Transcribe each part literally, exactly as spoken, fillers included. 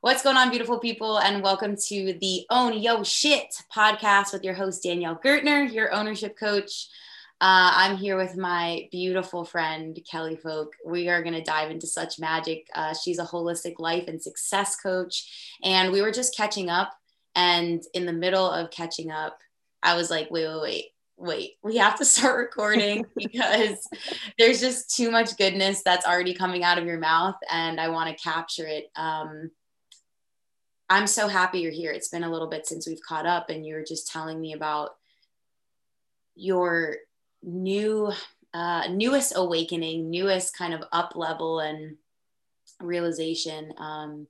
What's going on, beautiful people, and welcome to the Own Yo Shit podcast with your host, Danielle Gertner, your ownership coach. Uh, I'm here with my beautiful friend, Kelly Folk. We are going to dive into such magic. Uh, she's a holistic life and success coach, and we were just catching up, and in the middle of catching up, I was like, wait, wait, wait. wait, we have to start recording because there's just too much goodness that's already coming out of your mouth, and I want to capture it. Um, I'm so happy you're here. It's been a little bit since we've caught up, and you were just telling me about your new, uh, newest awakening, newest kind of up level and realization. Um,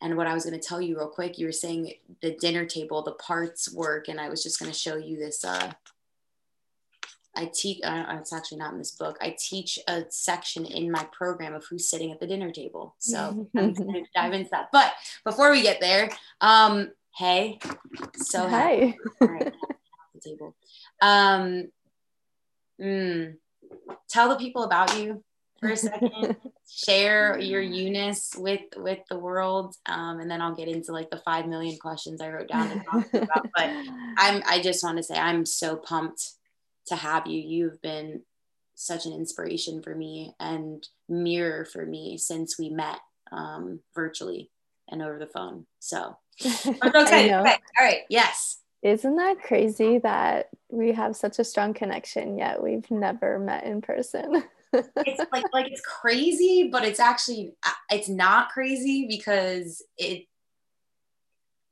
And what I was going to tell you real quick, you were saying the dinner table, the parts work. And I was just going to show you this. Uh, I teach, uh, it's actually not in this book. I teach a section in my program of who's sitting at the dinner table. So I'm going to dive into that. But before we get there, um, hey, so hi. All right, the table. Um, mm, tell the people about you for a second. Share your Eunice with with the world, um and then I'll get into like the five million questions I wrote down to talk about. But I'm I just want to say I'm so pumped to have you. You've been such an inspiration for me and mirror for me since we met um virtually and over the phone. So okay, all right, yes. Isn't that crazy that we have such a strong connection yet we've never met in person? It's like, like it's crazy, but it's actually, it's not crazy because it,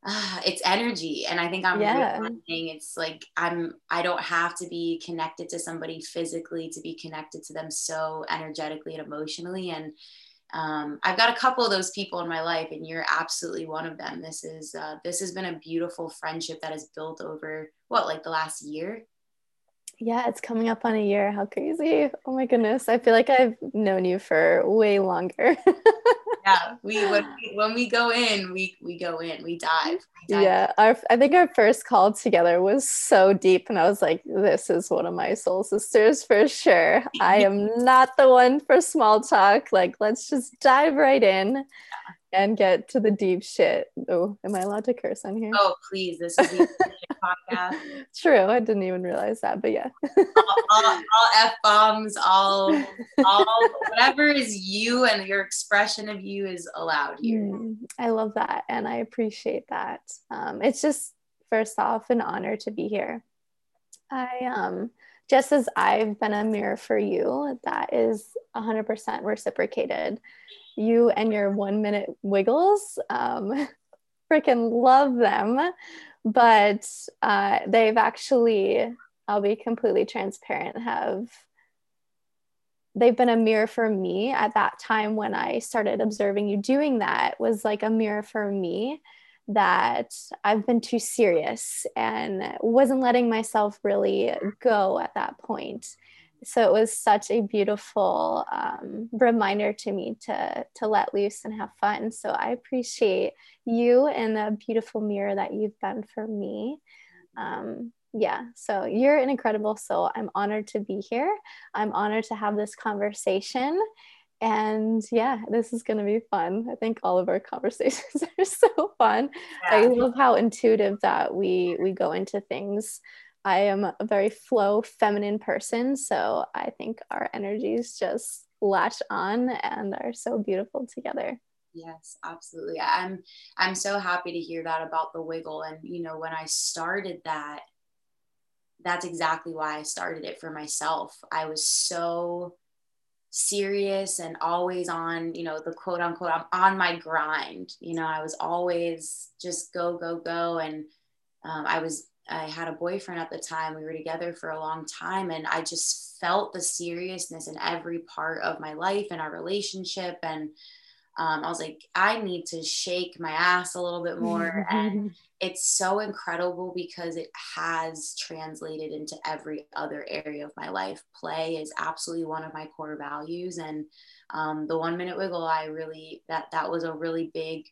uh, it's energy. And I think I'm yeah. realizing it's like, I'm, I don't have to be connected to somebody physically to be connected to them so energetically and emotionally. And um, I've got a couple of those people in my life, and you're absolutely one of them. This is, uh, this has been a beautiful friendship that has built over what, like the last year? Yeah, it's coming up on a year. How crazy. Oh my goodness. I feel like I've known you for way longer. yeah. We when, we when we go in, we we go in, we dive. We dive. Yeah. Our, I think our first call together was so deep, and I was like, this is one of my soul sisters for sure. I am not the one for small talk. Like, let's just dive right in and get to the deep shit. Oh, am I allowed to curse on here? Oh, please. This is the podcast. True. I didn't even realize that, but yeah. all, all, all F-bombs, all, all whatever is you and your expression of you is allowed here. Mm, I love that. And I appreciate that. Um, it's just, first off, an honor to be here. I, um, just as I've been a mirror for you, that is one hundred percent reciprocated. You and your one minute wiggles, um, freaking love them, but uh, they've actually, I'll be completely transparent, have, they've been a mirror for me at that time when I started observing you doing that was like a mirror for me that I've been too serious and wasn't letting myself really go at that point. So it was such a beautiful um, reminder to me to to let loose and have fun. So I appreciate you and the beautiful mirror that you've been for me. Um, yeah, so you're an incredible soul. I'm honored to be here. I'm honored to have this conversation. And yeah, this is going to be fun. I think all of our conversations are so fun. Yeah. I love how intuitive that we we go into things. I am a very flow feminine person, so I think our energies just latch on and are so beautiful together. Yes, absolutely. I'm I'm so happy to hear that about the wiggle. And you know, when I started that, that's exactly why I started it for myself. I was so serious and always on, you know, the quote unquote, I'm on my grind. You know, I was always just go, go, go. And um, I was I had a boyfriend at the time. We were together for a long time, and I just felt the seriousness in every part of my life and our relationship. And um, I was like, I need to shake my ass a little bit more. And it's so incredible because it has translated into every other area of my life. Play is absolutely one of my core values. And um, the one minute wiggle, I really, that, that was a really big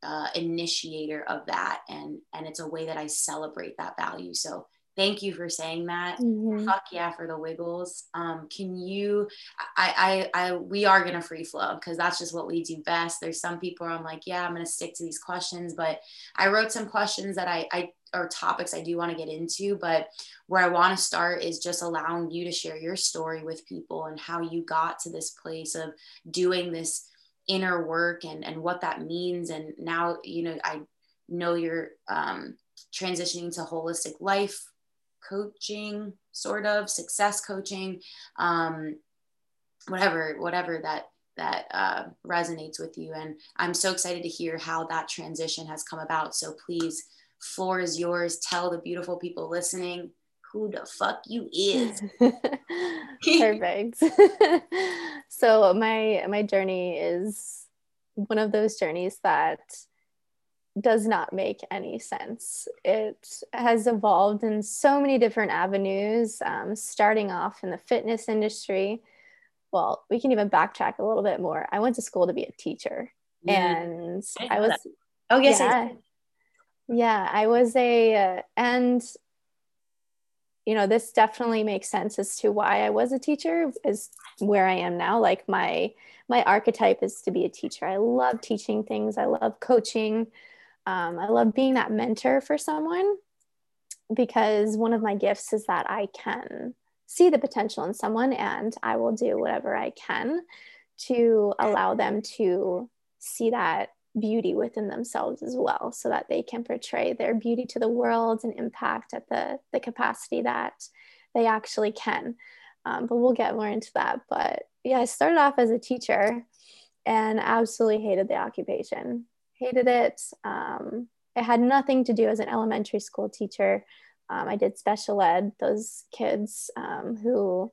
Uh, initiator of that, and and it's a way that I celebrate that value. So Thank you for saying that. Mm-hmm. Fuck yeah for the Wiggles. Um, can you, I, I, I, we are going to free flow because that's just what we do best. There's some people where I'm like, yeah, I'm going to stick to these questions, but I wrote some questions that I, I, or topics I do want to get into, but where I want to start is just allowing you to share your story with people and how you got to this place of doing this inner work and, and what that means. And now, you know, I know you're um, transitioning to holistic life coaching, sort of success coaching, um, whatever, whatever that, that uh, resonates with you. And I'm so excited to hear how that transition has come about. So please, floor is yours. Tell the beautiful people listening who the fuck you is. Perfect. So my, my journey is one of those journeys that does not make any sense. It has evolved in so many different avenues, um, starting off in the fitness industry. Well, we can even backtrack a little bit more. I went to school to be a teacher, mm-hmm. and I, I was, that. oh yes, yeah, I, yeah, I was a, uh, and you know, this definitely makes sense as to why I was a teacher is where I am now. Like my, my archetype is to be a teacher. I love teaching things. I love coaching. Um, I love being that mentor for someone, because one of my gifts is that I can see the potential in someone, and I will do whatever I can to allow them to see that beauty within themselves as well, so that they can portray their beauty to the world and impact at the, the capacity that they actually can. Um, but we'll get more into that. But yeah, I started off as a teacher and absolutely hated the occupation. Hated it. Um, it had nothing to do as an elementary school teacher. Um, I did special ed, those kids um, who,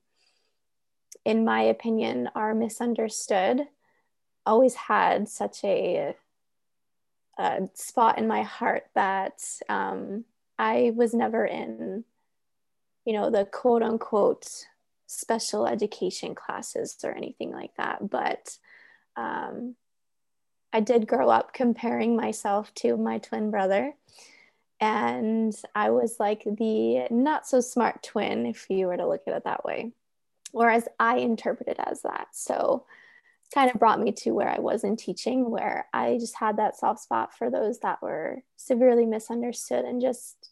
in my opinion, are misunderstood. Always had such a, a spot in my heart that um, I was never in, you know, the quote unquote special education classes or anything like that. But um, I did grow up comparing myself to my twin brother, and I was like the not so smart twin, if you were to look at it that way, or as I interpret it as that. So kind of brought me to where I was in teaching, where I just had that soft spot for those that were severely misunderstood and just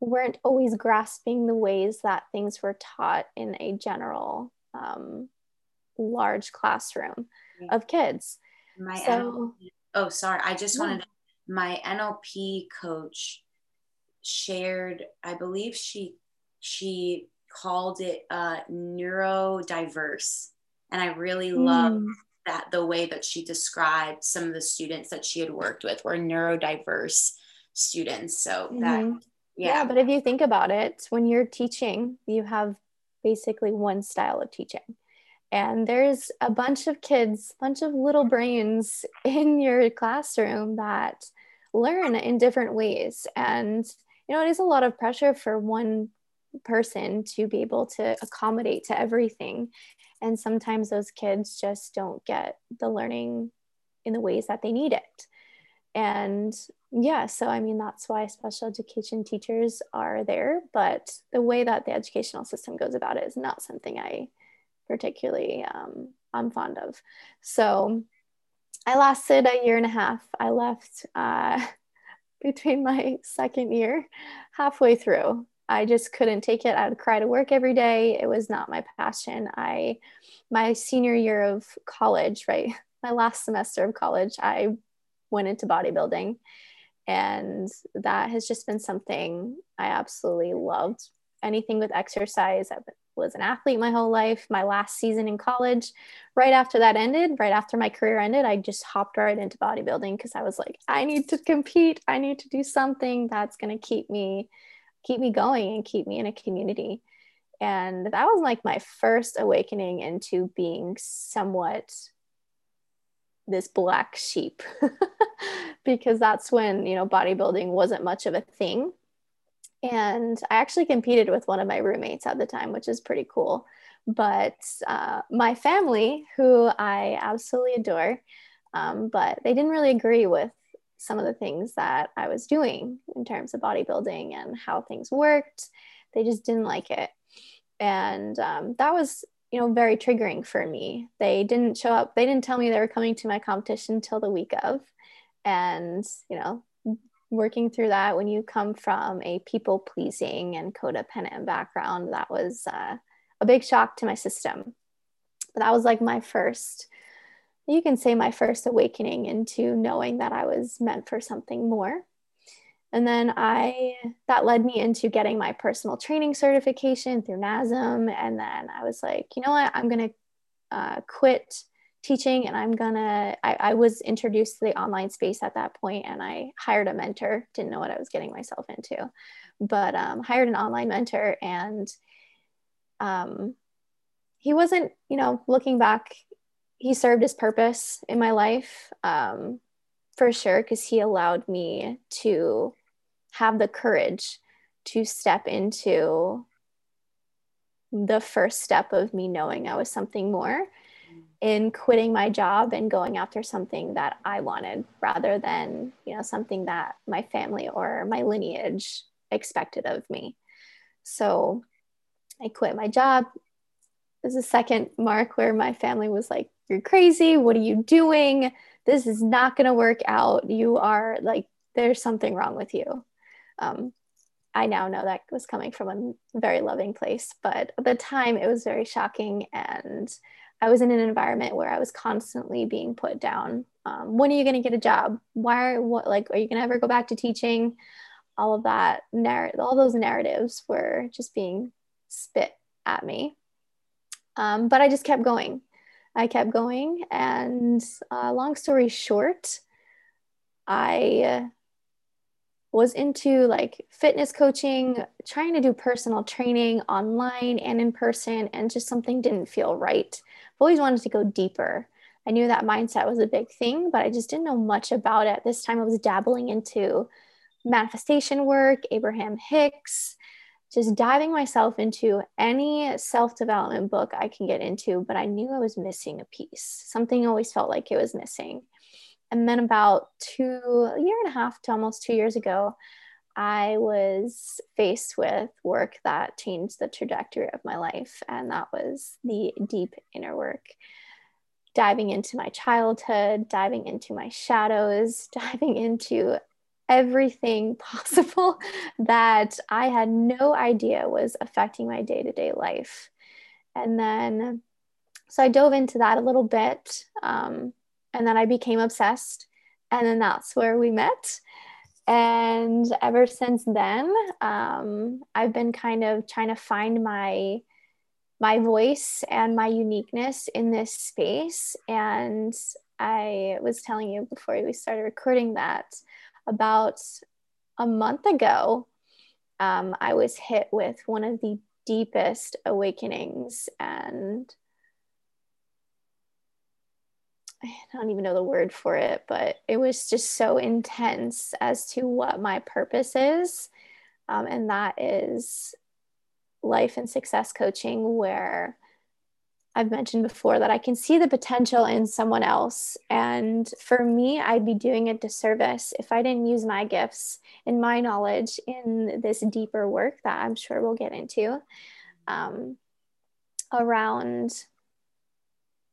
weren't always grasping the ways that things were taught in a general um, large classroom of kids. My so, N L P, oh, sorry. I just wanted to, my N L P coach shared, I believe she, she called it uh, neurodiverse. And I really mm. love that the way that she described some of the students that she had worked with were neurodiverse students. So that, mm-hmm. yeah. yeah. But if you think about it, when you're teaching, you have basically one style of teaching. And there's a bunch of kids, bunch of little brains in your classroom that learn in different ways. And, you know, it is a lot of pressure for one person to be able to accommodate to everything. And sometimes those kids just don't get the learning in the ways that they need it. And yeah, so I mean, that's why special education teachers are there. But the way that the educational system goes about it is not something I particularly um, I'm fond of. So I lasted a year and a half. I left uh, between my second year, halfway through. I just couldn't take it. I would cry to work every day. It was not my passion. I, my senior year of college, right? My last semester of college, I went into bodybuilding, and that has just been something I absolutely loved. Anything with exercise. I've been was an athlete my whole life. My last season in college, right after that ended, right after my career ended, I just hopped right into bodybuilding because I was like, I need to compete. I need to do something that's going to keep me, keep me going and keep me in a community. And that was like my first awakening into being somewhat this black sheep, because that's when, you know, bodybuilding wasn't much of a thing. And I actually competed with one of my roommates at the time, which is pretty cool. But uh, my family, who I absolutely adore, um, but they didn't really agree with some of the things that I was doing in terms of bodybuilding and how things worked. they just didn't like it. And um, that was, you know, very triggering for me. They didn't show up. They didn't tell me they were coming to my competition till the week of. And, you know, working through that, when you come from a people pleasing and codependent background, that was uh, a big shock to my system. But that was like my first, you can say my first awakening into knowing that I was meant for something more. And then I, that led me into getting my personal training certification through N A S M. And then I was like, you know what, I'm going to uh, quit teaching. And I'm going to, I was introduced to the online space at that point, and I hired a mentor, didn't know what I was getting myself into, but um, hired an online mentor. And um, he wasn't, you know, looking back, he served his purpose in my life um, for sure. Cause he allowed me to have the courage to step into the first step of me knowing I was something more in quitting my job and going after something that I wanted rather than, you know, something that my family or my lineage expected of me. So I quit my job. There's a second mark where my family was like, you're crazy. What are you doing? This is not going to work out. You are like, there's something wrong with you. Um, I now know that was coming from a very loving place, but at the time it was very shocking. And I was in an environment where I was constantly being put down. Um, when are you going to get a job? Why, what, like, are you going to ever go back to teaching? All of that narr- all those narratives were just being spit at me. Um, but I just kept going. I kept going. And uh, long story short, I was into like fitness coaching, trying to do personal training online and in person, and just something didn't feel right. I've always wanted to go deeper. I knew that mindset was a big thing, but I just didn't know much about it. This time I was dabbling into manifestation work, Abraham Hicks, just diving myself into any self-development book I can get into, but I knew I was missing a piece. Something always felt like it was missing. And then about two, a year and a half to almost two years ago, I was faced with work that changed the trajectory of my life. And that was the deep inner work, diving into my childhood, diving into my shadows, diving into everything possible that I had no idea was affecting my day-to-day life. And then, so I dove into that a little bit. Um, And then I became obsessed. And then that's where we met. And ever since then, um, I've been kind of trying to find my, my voice and my uniqueness in this space. And I was telling you before we started recording that about a month ago, um, I was hit with one of the deepest awakenings, and I don't even know the word for it, but it was just so intense as to what my purpose is. Um, and that is life and success coaching, where I've mentioned before that I can see the potential in someone else. And for me, I'd be doing a disservice if I didn't use my gifts and my knowledge in this deeper work that I'm sure we'll get into um, around,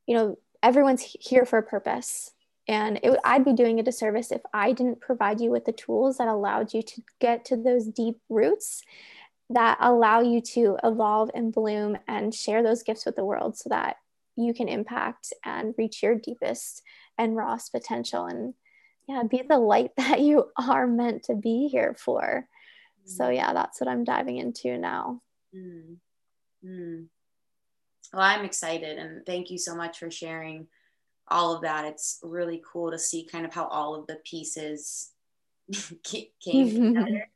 you know, everyone's here for a purpose, and it, I'd be doing a disservice if I didn't provide you with the tools that allowed you to get to those deep roots that allow you to evolve and bloom and share those gifts with the world so that you can impact and reach your deepest and rawest potential and yeah, be the light that you are meant to be here for. Mm. So yeah, that's what I'm diving into now. Mm. Mm. Well, I'm excited, and thank you so much for sharing all of that. It's really cool to see kind of how all of the pieces came together.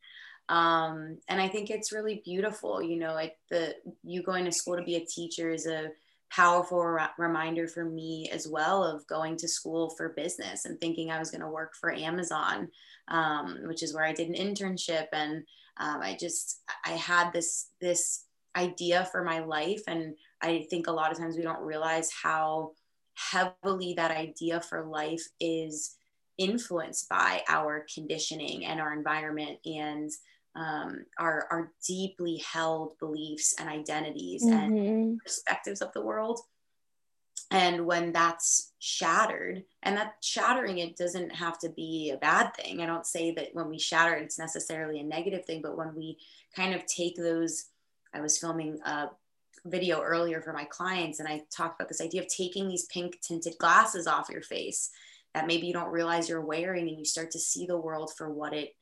Um, and I think it's really beautiful. You know, like the you going to school to be a teacher is a powerful re- reminder for me as well of going to school for business and thinking I was going to work for Amazon, um, which is where I did an internship. And um, I just I had this this idea for my life, and I think a lot of times we don't realize how heavily that idea for life is influenced by our conditioning and our environment and um, our, our deeply held beliefs and identities mm-hmm. and perspectives of the world. And when that's shattered, and that shattering, it doesn't have to be a bad thing. I don't say that when we shatter, it's necessarily a negative thing, but when we kind of take those, I was filming a video earlier for my clients, and I talked about this idea of taking these pink tinted glasses off your face that maybe you don't realize you're wearing, and you start to see the world for what it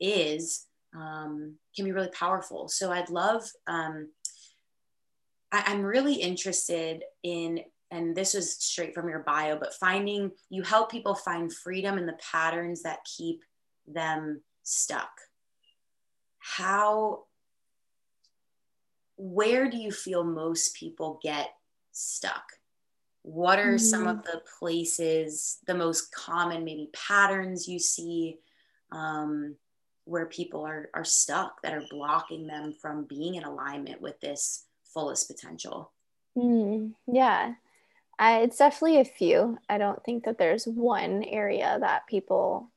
is, um, can be really powerful. So I'd love, um, I, I'm really interested in, and this is straight from your bio, but finding, you help people find freedom in the patterns that keep them stuck. How, where do you feel most people get stuck? What are mm-hmm. some of the places, the most common maybe patterns you see um, where people are, are stuck, that are blocking them from being in alignment with this fullest potential? Mm, yeah. Uh, it's definitely a few. I don't think that there's one area that people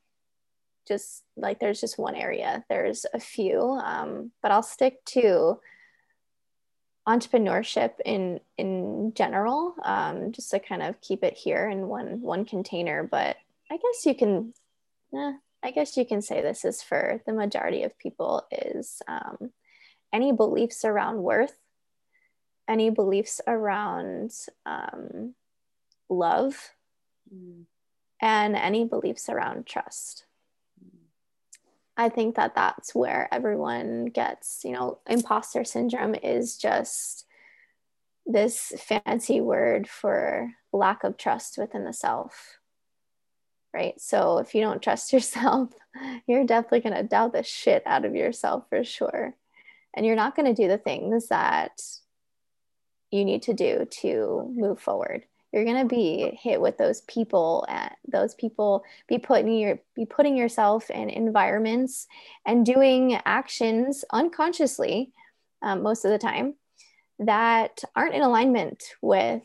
just like, there's just one area. There's a few, um, but I'll stick to entrepreneurship in, in general, um, just to kind of keep it here in one, one container. But I guess you can, eh, I guess you can say this is for the majority of people, is um, any beliefs around worth, any beliefs around um, love, mm. and any beliefs around trust. Mm. I think that that's where everyone gets, you know, imposter syndrome is just this fancy word for lack of trust within the self, right? So if you don't trust yourself, you're definitely going to doubt the shit out of yourself for sure. And you're not going to do the things that you need to do to move forward. You're going to be hit with those people and those people be putting your, be putting yourself in environments and doing actions unconsciously um, most of the time that aren't in alignment with,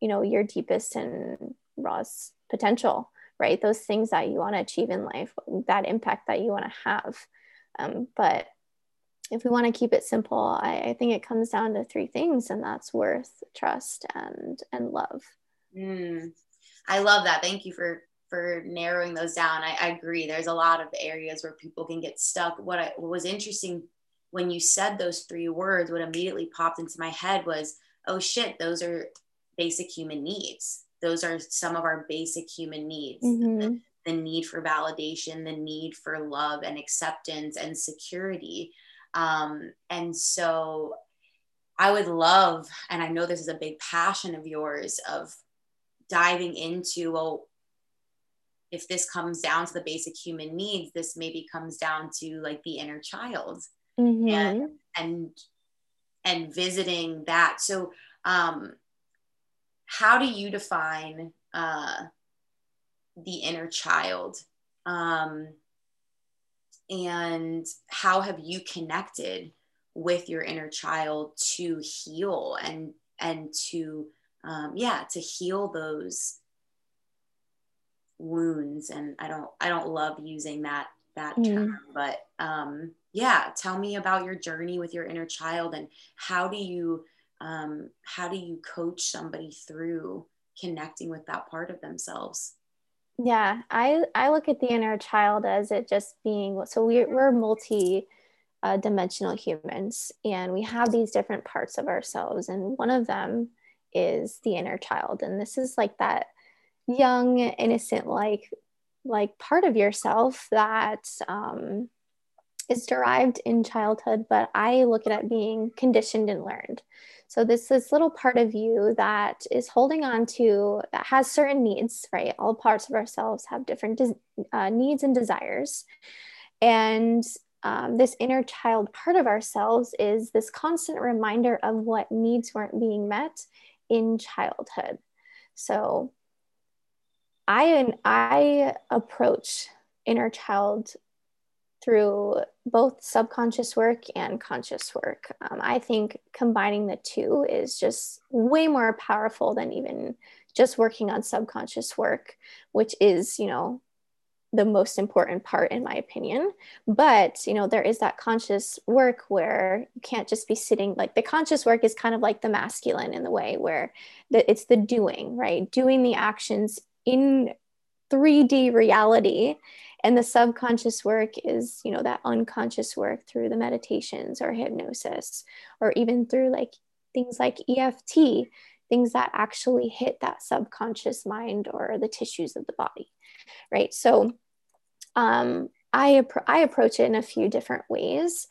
you know, your deepest and rawest potential, right? Those things that you want to achieve in life, that impact that you want to have. Um, but if we want to keep it simple, I, I think it comes down to three things, and that's worth, trust, and and love. Mm. I love that. Thank you for for narrowing those down. I, I agree. There's a lot of areas where people can get stuck. What, I, what was interesting when you said those three words, what immediately popped into my head was, oh shit, those are basic human needs. Those are some of our basic human needs. Mm-hmm. The, the need for validation, the need for love and acceptance and security. Um, and so I would love, and I know this is a big passion of yours, of diving into, well, if this comes down to the basic human needs, this maybe comes down to like the inner child mm-hmm. and, and, and visiting that. So, um, how do you define, uh, the inner child? Um, And how have you connected with your inner child to heal and, and to, um, yeah, to heal those wounds? And I don't, I don't love using that, that mm. term, but, um, yeah, tell me about your journey with your inner child, and how do you, um, how do you coach somebody through connecting with that part of themselves? Yeah, I, I look at the inner child as it just being, so we're, we're multi uh, dimensional humans, and we have these different parts of ourselves. And one of them is the inner child. And this is like that young, innocent, like, like part of yourself that um, is derived in childhood, but I look at it being conditioned and learned. So this, this little part of you that is holding on to, that has certain needs, right? All parts of ourselves have different uh, needs and desires. And um, this inner child part of ourselves is this constant reminder of what needs weren't being met in childhood. So I, and I approach inner child through both subconscious work and conscious work. Um, I think combining the two is just way more powerful than even just working on subconscious work, which is, you know, the most important part, in my opinion. But, you know, there is that conscious work where you can't just be sitting, like the conscious work is kind of like the masculine in the way where the, it's the doing, right? Doing the actions in three D reality. And the subconscious work is, you know, that unconscious work through the meditations or hypnosis, or even through like things like E F T, things that actually hit that subconscious mind or the tissues of the body, right? So um, I, I approach it in a few different ways,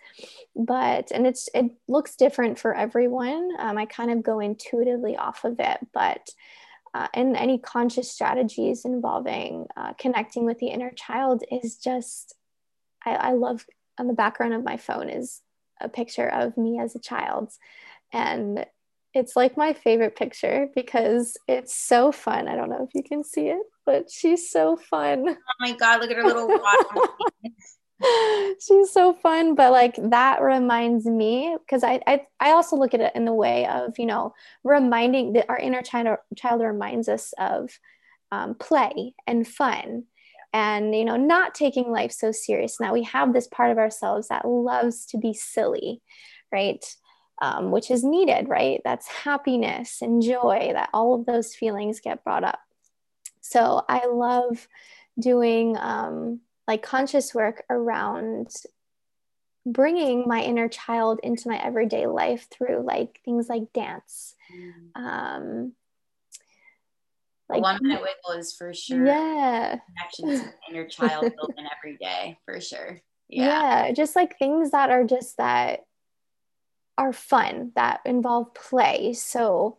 but, and it's, it looks different for everyone. Um, I kind of go intuitively off of it, but Uh, and any conscious strategies involving uh, connecting with the inner child is just, I, I love, on the background of my phone is a picture of me as a child. And it's like my favorite picture because it's so fun. I don't know if you can see it, but she's so fun. Oh my God, look at her little water. She's so fun, but like that reminds me, because I, I I also look at it in the way of, you know, reminding that our inner child, child reminds us of um, play and fun and, you know, not taking life so serious. Now we have this part of ourselves that loves to be silly, right? Um, which is needed, right? That's happiness and joy, that all of those feelings get brought up. So I love doing um like conscious work around bringing my inner child into my everyday life through like things like dance. Mm. Um, like one minute wiggle is for sure. Yeah. Connections to the inner child building every day for sure. Yeah. Yeah. Just like things that are just that are fun, that involve play. So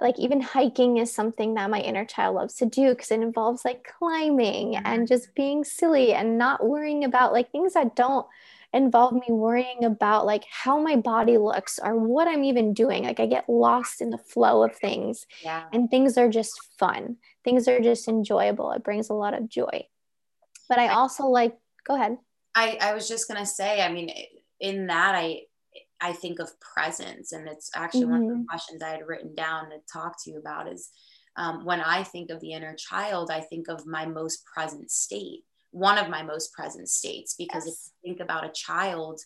like even hiking is something that my inner child loves to do because it involves like climbing and just being silly and not worrying about like things that don't involve me worrying about like how my body looks or what I'm even doing. Like I get lost in the flow of things. Yeah. And things are just fun. Things are just enjoyable. It brings a lot of joy. But I also like, go ahead. I, I was just going to say, I mean, in that I, I think of presence, and it's actually mm-hmm. one of the questions I had written down to talk to you about is um, when I think of the inner child, I think of my most present state, one of my most present states, because yes. if you think about a child,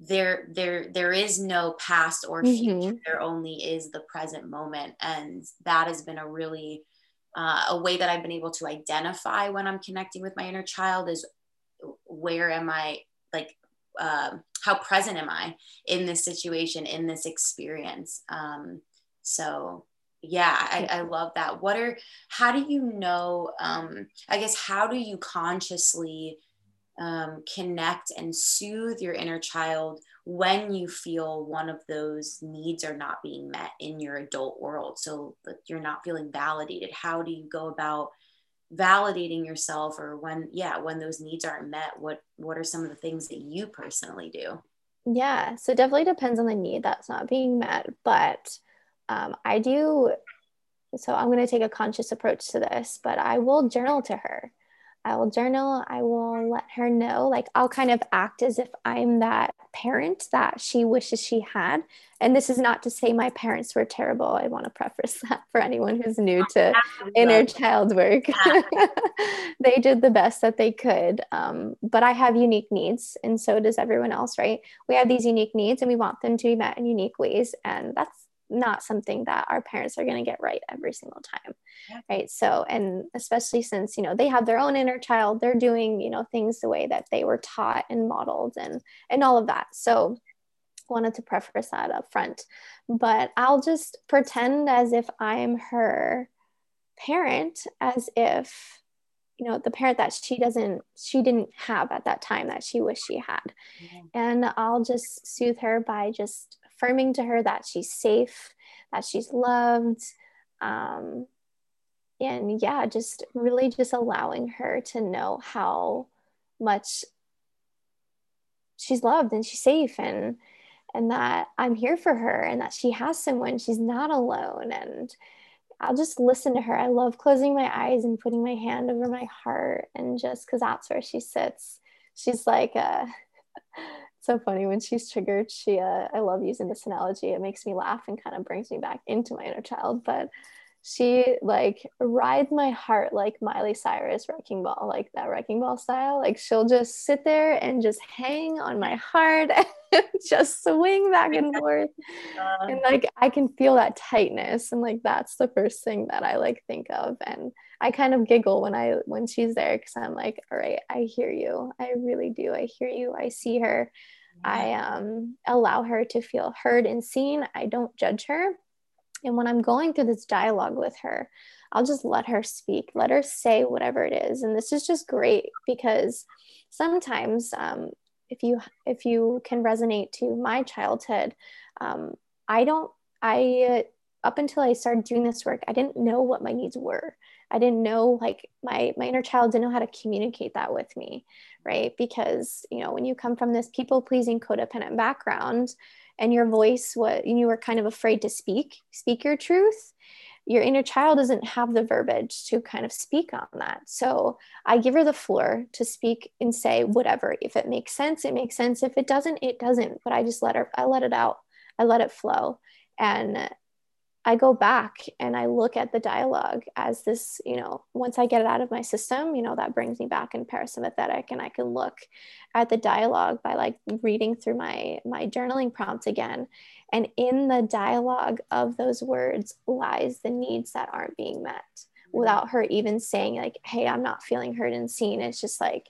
there, there, there is no past or future. Mm-hmm. There only is the present moment. And that has been a really, uh, a way that I've been able to identify when I'm connecting with my inner child is where am I like, um, how present am I in this situation, in this experience? Um, so yeah, I, I love that. What are, how do you know, um, I guess, how do you consciously um, connect and soothe your inner child when you feel one of those needs are not being met in your adult world? So like, you're not feeling validated. How do you go about validating yourself, or when, yeah, when those needs aren't met, what, what are some of the things that you personally do? Yeah. So definitely depends on the need that's not being met, but, um, I do, so I'm going to take a conscious approach to this, but I will journal to her. I will journal. I will let her know, like, I'll kind of act as if I'm that parent that she wishes she had. And this is not to say my parents were terrible. I want to preface that for anyone who's new to inner child work. They did the best that they could. Um, but I have unique needs, and so does everyone else, right? We have these unique needs and we want them to be met in unique ways. And that's not something that our parents are going to get right every single time. Right. So, and especially since, you know, they have their own inner child, they're doing, you know, things the way that they were taught and modeled and, and all of that. So wanted to preface that up front, but I'll just pretend as if I'm her parent, as if, you know, the parent that she doesn't, she didn't have at that time that she wished she had. Mm-hmm. And I'll just soothe her by just affirming to her that she's safe, that she's loved. Um, and yeah, just really just allowing her to know how much she's loved and she's safe, and, and that I'm here for her, and that she has someone, she's not alone. And I'll just listen to her. I love closing my eyes and putting my hand over my heart. And just, cause that's where she sits. She's like, uh, so funny when she's triggered. She, uh, I love using this analogy. It makes me laugh and kind of brings me back into my inner child, but she like rides my heart like Miley Cyrus wrecking ball, like that wrecking ball style. Like she'll just sit there and just hang on my heart and just swing back and forth. Um, and like, I can feel that tightness. And like, that's the first thing that I like think of. And I kind of giggle when I, when she's there. Cause I'm like, all right, I hear you. I really do. I hear you. I see her. I um, allow her to feel heard and seen. I don't judge her. And when I'm going through this dialogue with her, I'll just let her speak, let her say whatever it is. And this is just great because sometimes um, if you, if you can resonate to my childhood, um, I don't, I, uh, up until I started doing this work, I didn't know what my needs were. I didn't know, like my, my inner child didn't know how to communicate that with me. Right. Because, you know, when you come from this people pleasing codependent background, and your voice, what, and you were kind of afraid to speak, speak your truth, your inner child doesn't have the verbiage to kind of speak on that. So I give her the floor to speak and say whatever. If it makes sense, it makes sense. If it doesn't, it doesn't. But I just let her, I let it out. I let it flow. And I go back and I look at the dialogue as this, you know, once I get it out of my system, you know, that brings me back in parasympathetic, and I can look at the dialogue by like reading through my, my journaling prompts again. And in the dialogue of those words lies the needs that aren't being met without her even saying like, hey, I'm not feeling heard and seen. It's just like,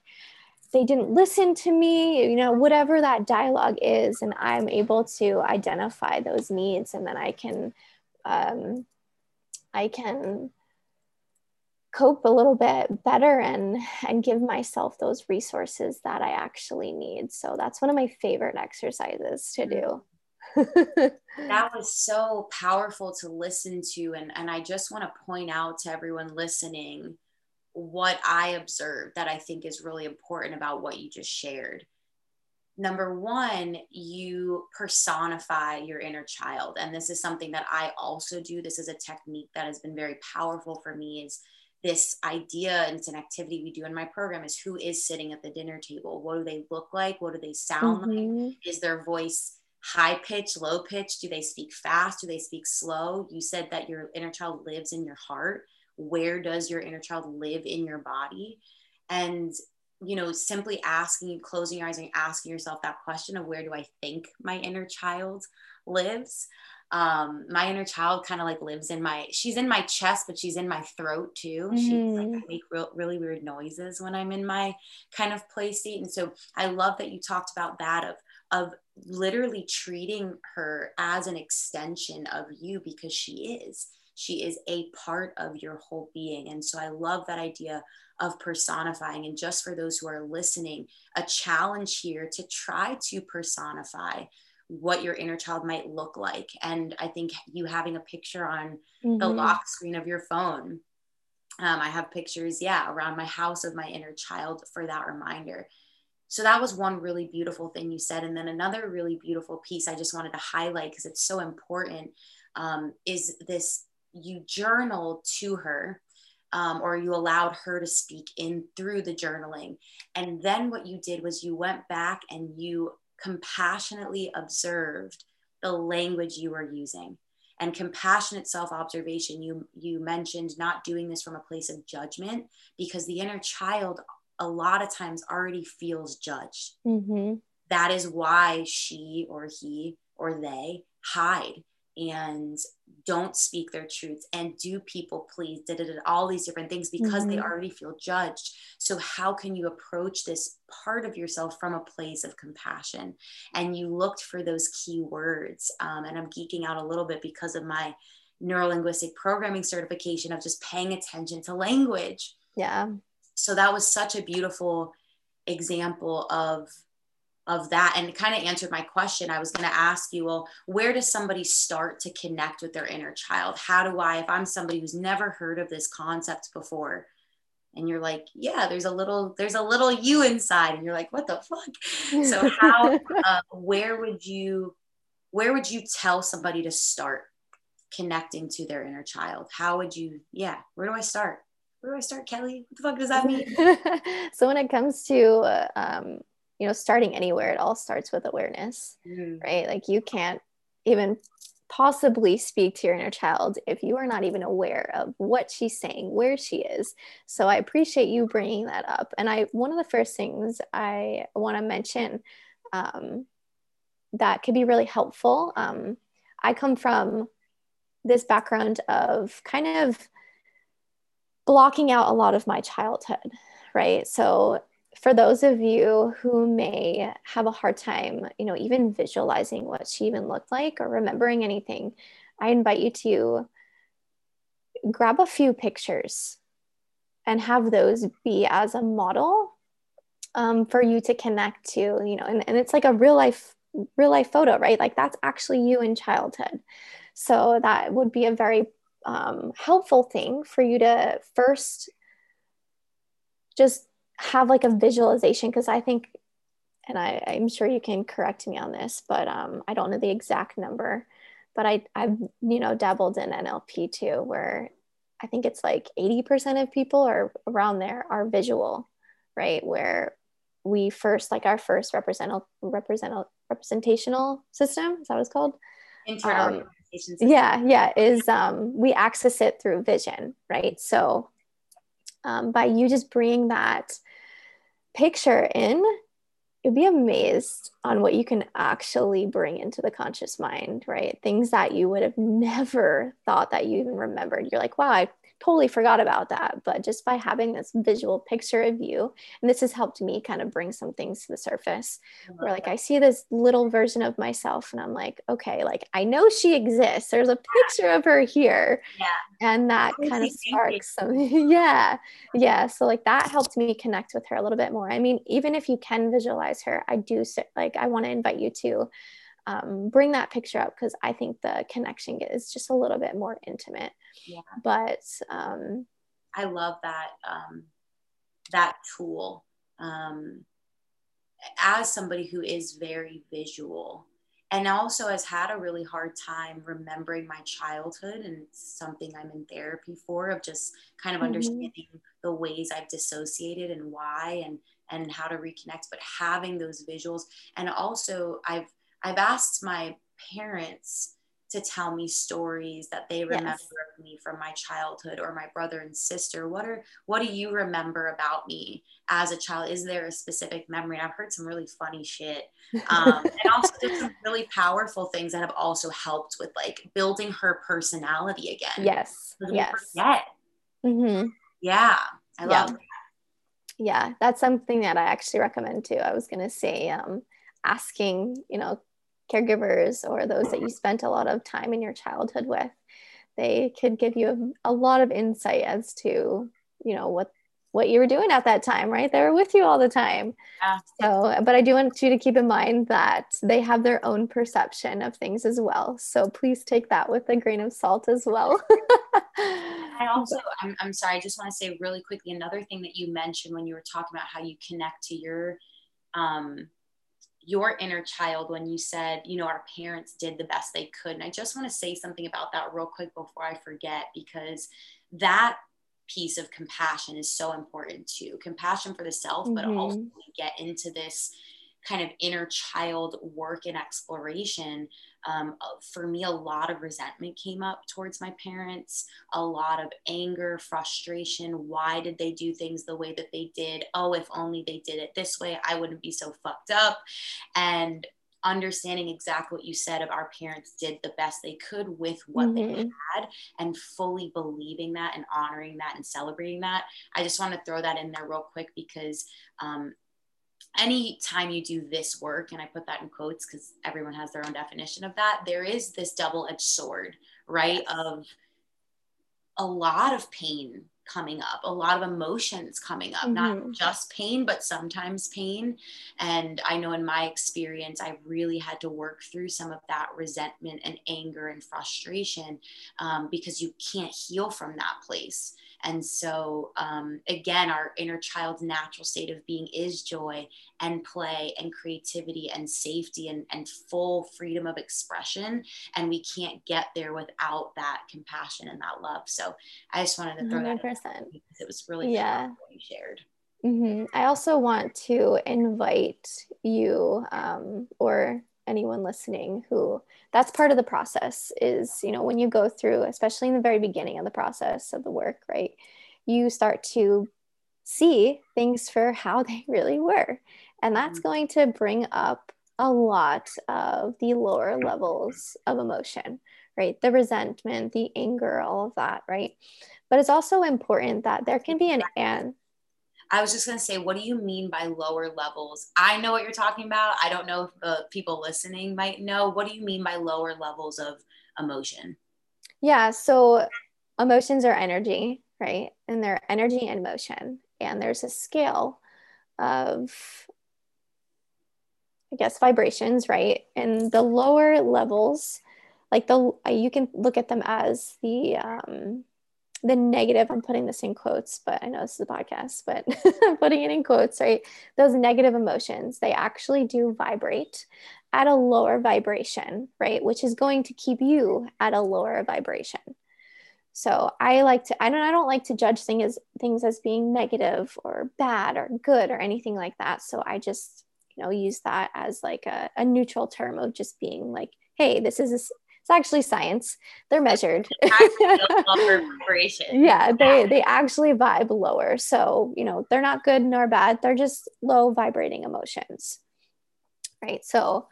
they didn't listen to me, you know, whatever that dialogue is. And I'm able to identify those needs, and then I can Um, I can cope a little bit better and, and give myself those resources that I actually need. So that's one of my favorite exercises to do. That was so powerful to listen to. And, and I just want to point out to everyone listening what I observed that I think is really important about what you just shared. Number one, you personify your inner child. And this is something that I also do. This is a technique that has been very powerful for me, is this idea, and it's an activity we do in my program, is who is sitting at the dinner table? What do they look like? What do they sound mm-hmm. like? Is their voice high pitch, low pitch? Do they speak fast? Do they speak slow? You said that your inner child lives in your heart. Where does your inner child live in your body? And you know, simply asking, closing your eyes and asking yourself that question of where do I think my inner child lives? Um, my inner child kind of like lives in my, she's in my chest, but she's in my throat too. Mm-hmm. She's like, I make real, really weird noises when I'm in my kind of play state. And so I love that you talked about that of, of literally treating her as an extension of you, because she is. She is a part of your whole being. And so I love that idea of personifying. And just for those who are listening, a challenge here to try to personify what your inner child might look like. And I think you having a picture on mm-hmm. the lock screen of your phone. Um, I have pictures, yeah, around my house of my inner child for that reminder. So that was one really beautiful thing you said. And then another really beautiful piece I just wanted to highlight, because it's so important, um, is this. You journal to her, um, or you allowed her to speak in through the journaling. And then what you did was you went back and you compassionately observed the language you were using. And compassionate self-observation, you, you mentioned not doing this from a place of judgment, because the inner child a lot of times already feels judged. Mm-hmm. That is why she or he or they hide and don't speak their truths and do people please, da, da, da, all these different things, because mm-hmm. they already feel judged. So how can you approach this part of yourself from a place of compassion? And you looked for those key words. Um, and I'm geeking out a little bit because of my neurolinguistic programming certification of just paying attention to language. Yeah. So that was such a beautiful example of of that, and kind of answered my question. I was going to ask you, well, where does somebody start to connect with their inner child? How do I, if I'm somebody who's never heard of this concept before, and you're like, yeah, there's a little, there's a little you inside, and you're like, what the fuck? So how, uh, where would you, where would you tell somebody to start connecting to their inner child? How would you, yeah, where do I start? Where do I start, Kelly? What the fuck does that mean? So when it comes to, uh, um, you know, starting anywhere, it all starts with awareness, mm-hmm. right? Like you can't even possibly speak to your inner child if you are not even aware of what she's saying, where she is. So I appreciate you bringing that up. And I, one of the first things I want to mention um, that could be really helpful. Um, I come from this background of kind of blocking out a lot of my childhood, right? So for those of you who may have a hard time, you know, even visualizing what she even looked like or remembering anything, I invite you to grab a few pictures and have those be as a model um, for you to connect to, you know, and, and it's like a real life, real life photo, right? Like that's actually you in childhood. So that would be a very um, helpful thing for you to first just have like a visualization, because I think, and I, I'm sure you can correct me on this, but um, I don't know the exact number, but I, I've, you know, dabbled in N L P too, where I think it's like eighty percent of people or around there are visual, right? Where we first, like our first representative, representative, representational system, is that what it's called? Internal um, representation system. Yeah, yeah, is um, we access it through vision, right? So um, by you just bringing that picture in, you'd be amazed on what you can actually bring into the conscious mind, right? Things that you would have never thought that you even remembered. You're like, wow, I totally forgot about that. But just by having this visual picture of you, and this has helped me kind of bring some things to the surface where like, I see this little version of myself and I'm like, okay, like I know she exists. There's a picture of her here. Yeah. And that kind of sparks some, yeah. Yeah. So like that helped me connect with her a little bit more. I mean, even if you can visualize her, I do sit, like, I want to invite you to um, bring that picture up, because I think the connection is just a little bit more intimate. Yeah. But um, I love that um, that tool. Um, as somebody who is very visual, and also has had a really hard time remembering my childhood, and it's something I'm in therapy for, of just kind of mm-hmm. understanding the ways I've dissociated and why, and and how to reconnect. But having those visuals, and also I've I've asked my parents to tell me stories that they remember yes. of me from my childhood, or my brother and sister. What are, what do you remember about me as a child? Is there a specific memory? And I've heard some really funny shit. Um, and also there's some really powerful things that have also helped with like building her personality again. Yes. Yes. Mm-hmm. Yeah. I yeah. love that. Yeah. That's something that I actually recommend too. I was going to say, um, asking, you know, caregivers or those that you spent a lot of time in your childhood with, they could give you a, a lot of insight as to, you know, what, what you were doing at that time, right? They were with you all the time. Yeah. So, but I do want you to keep in mind that they have their own perception of things as well. So please take that with a grain of salt as well. I also, I'm, I'm sorry, I just want to say really quickly, another thing that you mentioned when you were talking about how you connect to your, um, your inner child, when you said, you know, our parents did the best they could. And I just want to say something about that real quick before I forget, because that piece of compassion is so important too. Compassion for the self, mm-hmm. but also get into this kind of inner child work and exploration. Um, for me, a lot of resentment came up towards my parents, a lot of anger, frustration. Why did they do things the way that they did? Oh, if only they did it this way, I wouldn't be so fucked up. And understanding exactly what you said of our parents did the best they could with what mm-hmm. they had, and fully believing that and honoring that and celebrating that. I just want to throw that in there real quick, because um, anytime you do this work, and I put that in quotes because everyone has their own definition of that, there is this double-edged sword, right? Yes. Of a lot of pain coming up, a lot of emotions coming up, mm-hmm. not just pain, but sometimes pain. And I know in my experience, I really had to work through some of that resentment and anger and frustration, um, because you can't heal from that place. And so, um, again, our inner child's natural state of being is joy and play and creativity and safety and, and full freedom of expression. And we can't get there without that compassion and that love. So I just wanted to throw one hundred percent. That in because it was really yeah. what you shared. Mm-hmm. I also want to invite you um, or anyone listening who, that's part of the process is, you know, when you go through, especially in the very beginning of the process of the work, right, you start to see things for how they really were. And that's going to bring up a lot of the lower levels of emotion, right? The resentment, the anger, all of that, right? But it's also important that there can be an and. I was just going to say, what do you mean by lower levels? I know what you're talking about. I don't know if the people listening might know. What do you mean by lower levels of emotion? Yeah. So emotions are energy, right? And they're energy and motion. And there's a scale of, I guess, vibrations, right? And the lower levels, like the, you can look at them as the, um, the negative, I'm putting this in quotes, but I know this is a podcast, but I'm putting it in quotes, right? Those negative emotions, they actually do vibrate at a lower vibration, right? Which is going to keep you at a lower vibration. So I like to, I don't, I don't like to judge things as things as being negative or bad or good or anything like that. So I just, you know, use that as like a, a neutral term of just being like, hey, this is a, it's actually science. They're measured. Yeah, they they actually vibe lower. So, you know, they're not good nor bad. They're just low vibrating emotions. Right. So,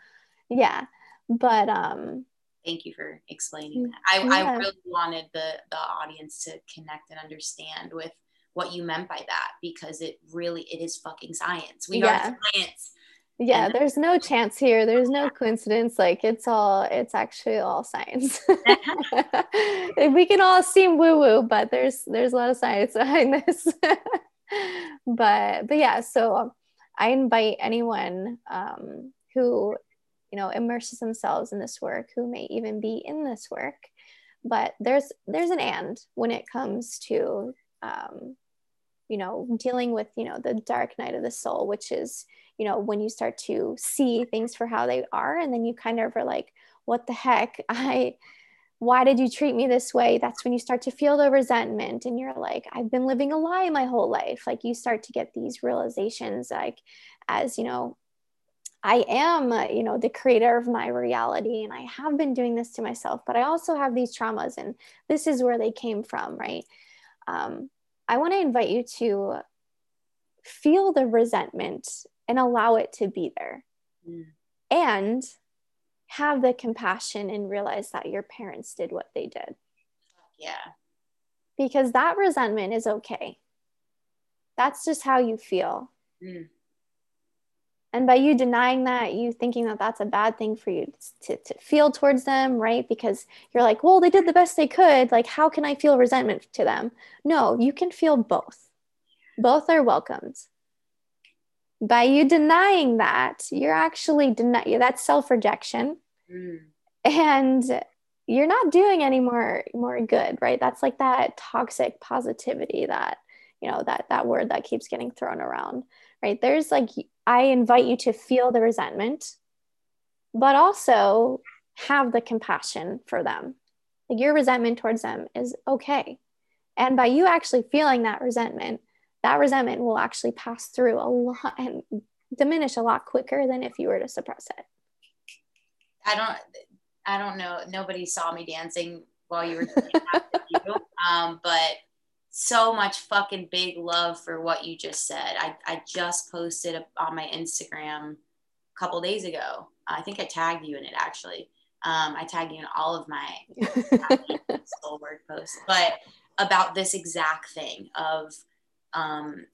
yeah. But um thank you for explaining that. I, yeah. I really wanted the the audience to connect and understand with what you meant by that, because it really it is fucking science. We yeah. are science. Yeah, there's no chance here. There's no coincidence. Like it's all, it's actually all science. We can all seem woo-woo, but there's, there's a lot of science behind this. but, but yeah, so I invite anyone um, who, you know, immerses themselves in this work, who may even be in this work, but there's, there's an and when it comes to, um, you know, dealing with, you know, the dark night of the soul, which is, you know, when you start to see things for how they are, and then you kind of are like, what the heck? I, why did you treat me this way? That's when you start to feel the resentment and you're like, I've been living a lie my whole life. Like you start to get these realizations, like, as, you know, I am, you know, the creator of my reality and I have been doing this to myself, but I also have these traumas and this is where they came from, right? Um, I want to invite you to feel the resentment and allow it to be there, yeah. and have the compassion and realize that your parents did what they did. Yeah. Because that resentment is okay. That's just how you feel. Mm. And by you denying that, you thinking that that's a bad thing for you to, to feel towards them, right? Because you're like, well, they did the best they could. Like, how can I feel resentment to them? No, you can feel both. Both are welcomed. By you denying that, you're actually denying, that's self-rejection. Mm. And you're not doing any more, more good, right? That's like that toxic positivity that, you know, that, that word that keeps getting thrown around, right? There's like, I invite you to feel the resentment, but also have the compassion for them. Like your resentment towards them is okay. And by you actually feeling that resentment, that resentment will actually pass through a lot and diminish a lot quicker than if you were to suppress it. I don't, I don't know. Nobody saw me dancing while you were doing that with you. Um, but so much fucking big love for what you just said. I, I just posted on my Instagram a couple days ago. I think I tagged you in it actually. Um, I tagged you in all of my soul word posts, but about this exact thing of um,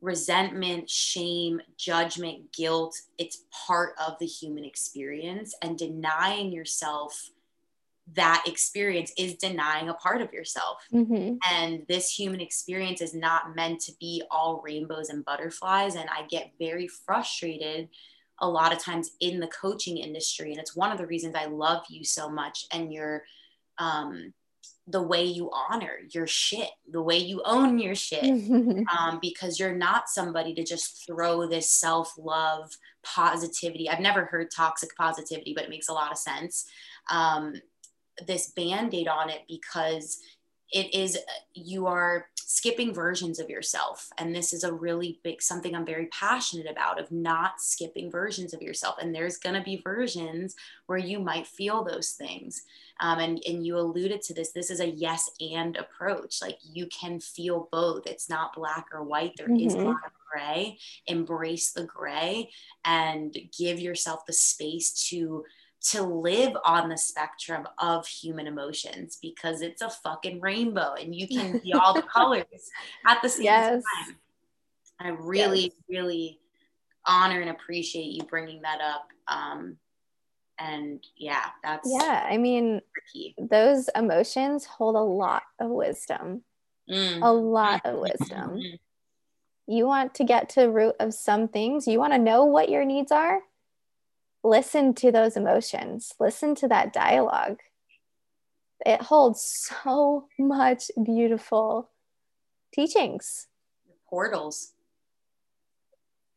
resentment, shame, judgment, guilt. It's part of the human experience, and denying yourself that experience is denying a part of yourself. Mm-hmm. And this human experience is not meant to be all rainbows and butterflies. And I get very frustrated a lot of times in the coaching industry. And it's one of the reasons I love you so much, and your, um, the way you honor your shit, the way you own your shit, um, because you're not somebody to just throw this self-love positivity. I've never heard toxic positivity, but it makes a lot of sense. Um, this band-aid on it, because it is, you are skipping versions of yourself. And this is a really big, something I'm very passionate about, of not skipping versions of yourself. And there's going to be versions where you might feel those things. Um, and, and you alluded to this, this is a yes and approach. Like, you can feel both. It's not black or white. There mm-hmm. is a lot of gray. Embrace the gray and give yourself the space to to live on the spectrum of human emotions, because it's a fucking rainbow and you can see all the colors at the same yes. time. I really, yes. really honor and appreciate you bringing that up. Um, and yeah, that's yeah. I mean, tricky. Those emotions hold a lot of wisdom, mm. a lot of wisdom. You want to get to the root of some things. You want to know what your needs are. Listen to those emotions. Listen to that dialogue. It holds so much beautiful teachings. Portals.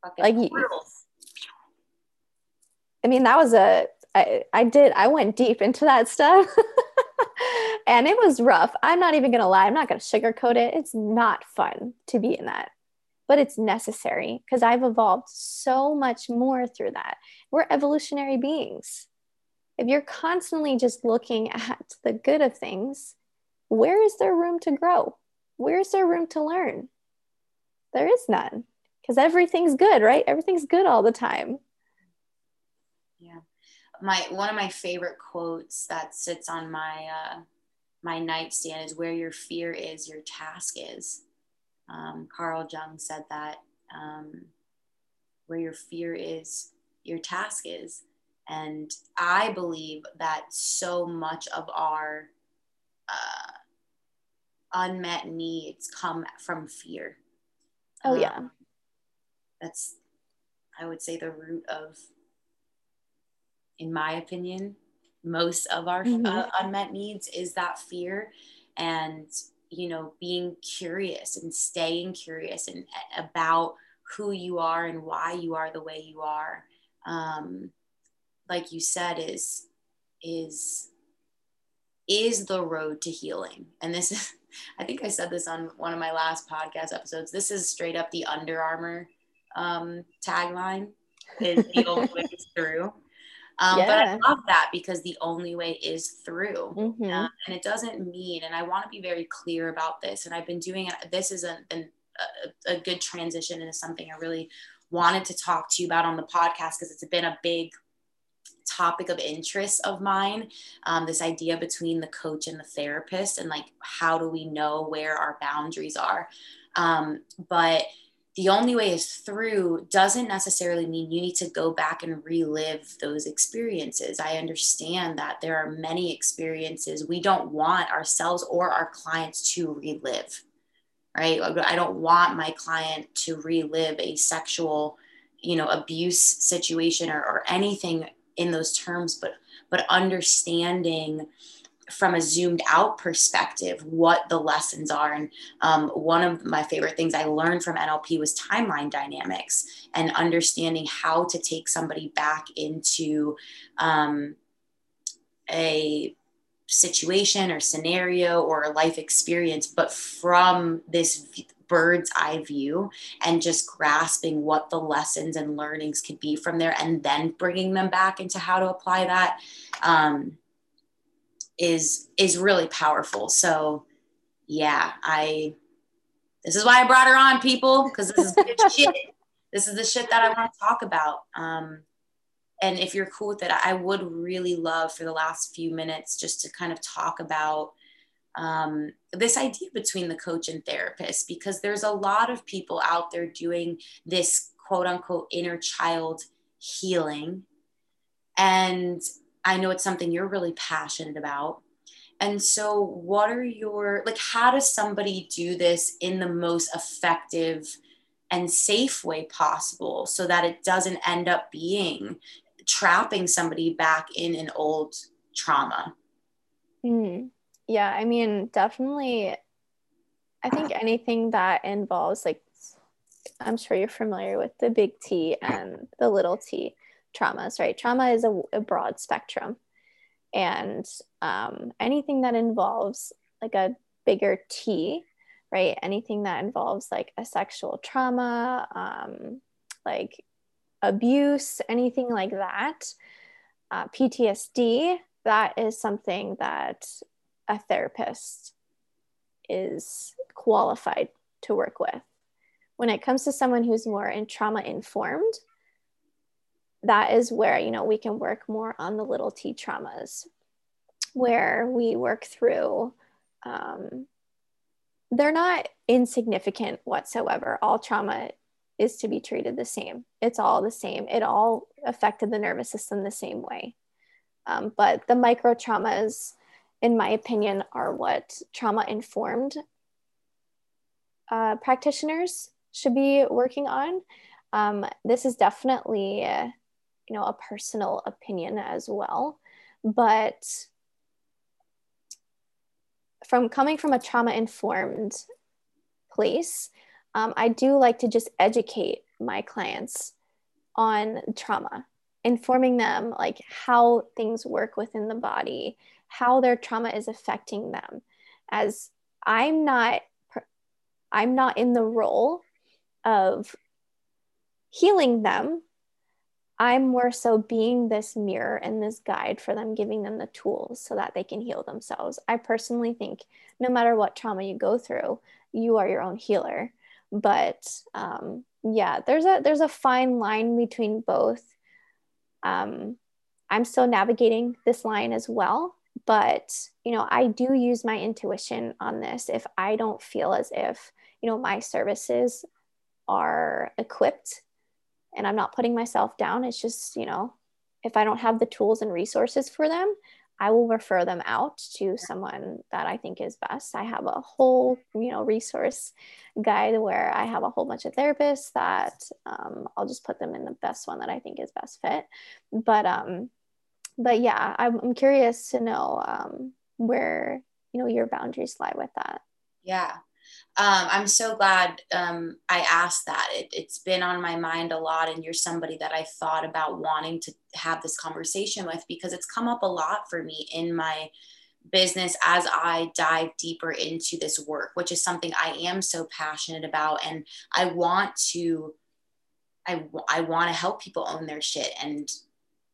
Fucking like portals. I mean, that was a, I, I did, I went deep into that stuff. And it was rough. I'm not even going to lie. I'm not going to sugarcoat it. It's not fun to be in that. But it's necessary, because I've evolved so much more through that. We're evolutionary beings. If you're constantly just looking at the good of things, where is there room to grow? Where is there room to learn? There is none, because everything's good, right? Everything's good all the time. Yeah. My, one of my favorite quotes that sits on my, uh, my nightstand is, where your fear is, your task is. Um, Carl Jung said that, um, where your fear is, your task is. And I believe that so much of our uh, unmet needs come from fear. Oh, um, yeah. That's, I would say, the root of, in my opinion, most of our mm-hmm. uh, unmet needs is that fear. And you know, being curious and staying curious and about who you are and why you are the way you are, um, like you said, is is is the road to healing. And this is, I think I said this on one of my last podcast episodes. This is straight up the Under Armour um, tagline: "Is the only way is through." Um, yeah. But I love that, because the only way is through. Mm-hmm. Uh, and it doesn't mean, and I want to be very clear about this, and I've been doing, this is a, an, a, a good transition into something I really wanted to talk to you about on the podcast, because it's been a big topic of interest of mine, um, this idea between the coach and the therapist, and like, how do we know where our boundaries are? Um, but the only way is through doesn't necessarily mean you need to go back and relive those experiences. I understand that there are many experiences we don't want ourselves or our clients to relive, right? I don't want my client to relive a sexual, you know, abuse situation or, or anything in those terms, but, but understanding from a zoomed out perspective what the lessons are. And um, one of my favorite things I learned from N L P was timeline dynamics and understanding how to take somebody back into um, a situation or scenario or a life experience, but from this bird's eye view, and just grasping what the lessons and learnings could be from there, and then bringing them back into how to apply that. Um, is, is really powerful. So yeah, I, this is why I brought her on, people, because this is good shit. This is the shit that I want to talk about. Um, and if you're cool with it, I would really love for the last few minutes just to kind of talk about um, this idea between the coach and therapist, because there's a lot of people out there doing this quote unquote inner child healing. And I know it's something you're really passionate about. And so what are your, like, how does somebody do this in the most effective and safe way possible, so that it doesn't end up being trapping somebody back in an old trauma? Mm. Yeah. I mean, definitely. I think anything that involves, like, I'm sure you're familiar with the big T and the little T. Traumas, right? Trauma is a, a broad spectrum, and um, anything that involves like a bigger T, right? Anything that involves like a sexual trauma, um, like abuse, anything like that, uh, P T S D, that is something that a therapist is qualified to work with. When it comes to someone who's more in trauma informed, that is where, you know, we can work more on the little T traumas, where we work through, um, they're not insignificant whatsoever. All trauma is to be treated the same. It's all the same. It all affected the nervous system the same way. Um, but the micro traumas, in my opinion, are what trauma-informed uh, practitioners should be working on. Um, this is definitely, uh, you know, a personal opinion as well. But from coming from a trauma-informed place, um, I do like to just educate my clients on trauma, informing them like how things work within the body, how their trauma is affecting them, as I'm not, I'm not in the role of healing them. I'm more so being this mirror and this guide for them, giving them the tools so that they can heal themselves. I personally think no matter what trauma you go through, you are your own healer. But um, yeah, there's a, there's a fine line between both. Um, I'm still navigating this line as well, but, you know, I do use my intuition on this. If I don't feel as if, you know, my services are equipped, and I'm not putting myself down, it's just, you know, if I don't have the tools and resources for them, I will refer them out to someone that I think is best. I have a whole, you know, resource guide where I have a whole bunch of therapists that um, I'll just put them in the best one that I think is best fit. But, um, but yeah, I'm, I'm curious to know um, where, you know, your boundaries lie with that. Yeah. Um, I'm so glad um, I asked that. It, it's been on my mind a lot, and you're somebody that I thought about wanting to have this conversation with, because it's come up a lot for me in my business as I dive deeper into this work, which is something I am so passionate about. And I want to, I, I want to help people own their shit. And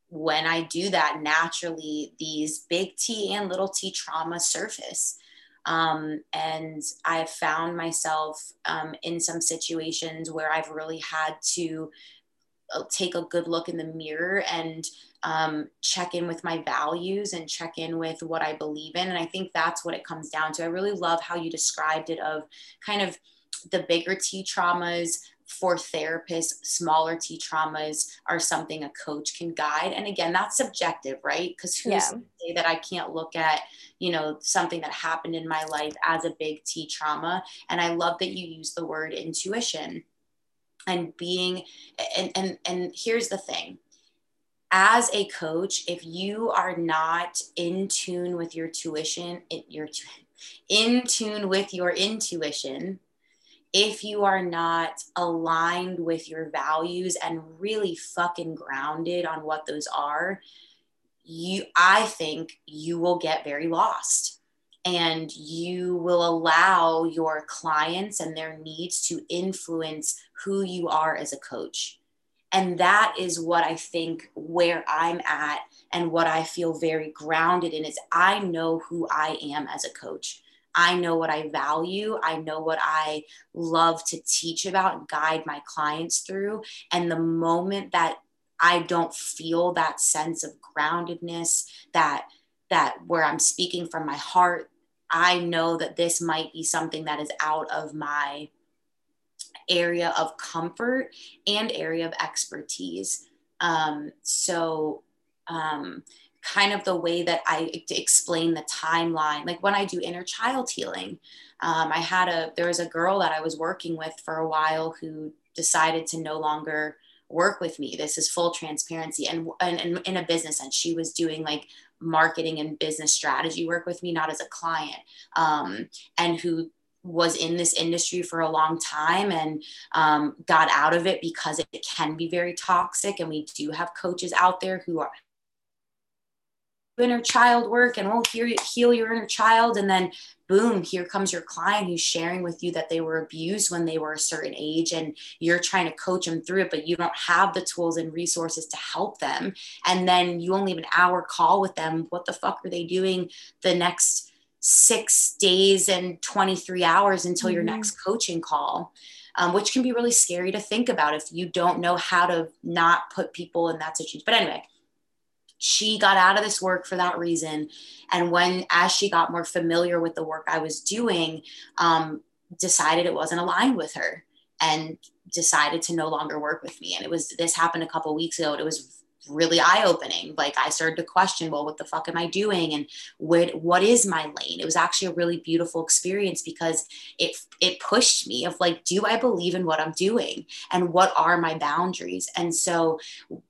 when I do that, naturally, these big T and little T trauma surface. Um, and I've found myself um, in some situations where I've really had to take a good look in the mirror and um, check in with my values and check in with what I believe in. And I think that's what it comes down to. I really love how you described it, of kind of the bigger T traumas for therapists, smaller T traumas are something a coach can guide. And again, that's subjective, right? Because who's yeah. to say that I can't look at, you know, something that happened in my life as a big T trauma. And I love that you use the word intuition and being, and, and, and here's the thing. As a coach, if you are not in tune with your tuition, your in tune with your intuition, if you are not aligned with your values and really fucking grounded on what those are, you, I think you will get very lost, and you will allow your clients and their needs to influence who you are as a coach. And that is what I think where I'm at, and what I feel very grounded in is I know who I am as a coach. I know what I value. I know what I love to teach about and guide my clients through. And the moment that I don't feel that sense of groundedness, that, that where I'm speaking from my heart, I know that this might be something that is out of my area of comfort and area of expertise. Um, so, um, kind of the way that I explain the timeline. Like when I do inner child healing, um, I had a, there was a girl that I was working with for a while who decided to no longer work with me. This is full transparency, and and in a business sense. She was doing like marketing and business strategy work with me, not as a client, um, and who was in this industry for a long time and um, got out of it because it can be very toxic. And we do have coaches out there who are inner child work and won't heal your inner child, and then boom, here comes your client who's sharing with you that they were abused when they were a certain age, and you're trying to coach them through it, but you don't have the tools and resources to help them. And then you only have an hour call with them. What the fuck are they doing the next six days and twenty-three hours until mm-hmm. your next coaching call? Um, which can be really scary to think about if you don't know how to not put people in that situation. But anyway, she got out of this work for that reason. And when, as she got more familiar with the work I was doing, um, decided it wasn't aligned with her and decided to no longer work with me. And it was, this happened a couple of weeks ago, and it was really eye-opening. Like, I started to question, well, what the fuck am I doing? And what, what is my lane? It was actually a really beautiful experience, because it, it pushed me of like, do I believe in what I'm doing? And what are my boundaries? And so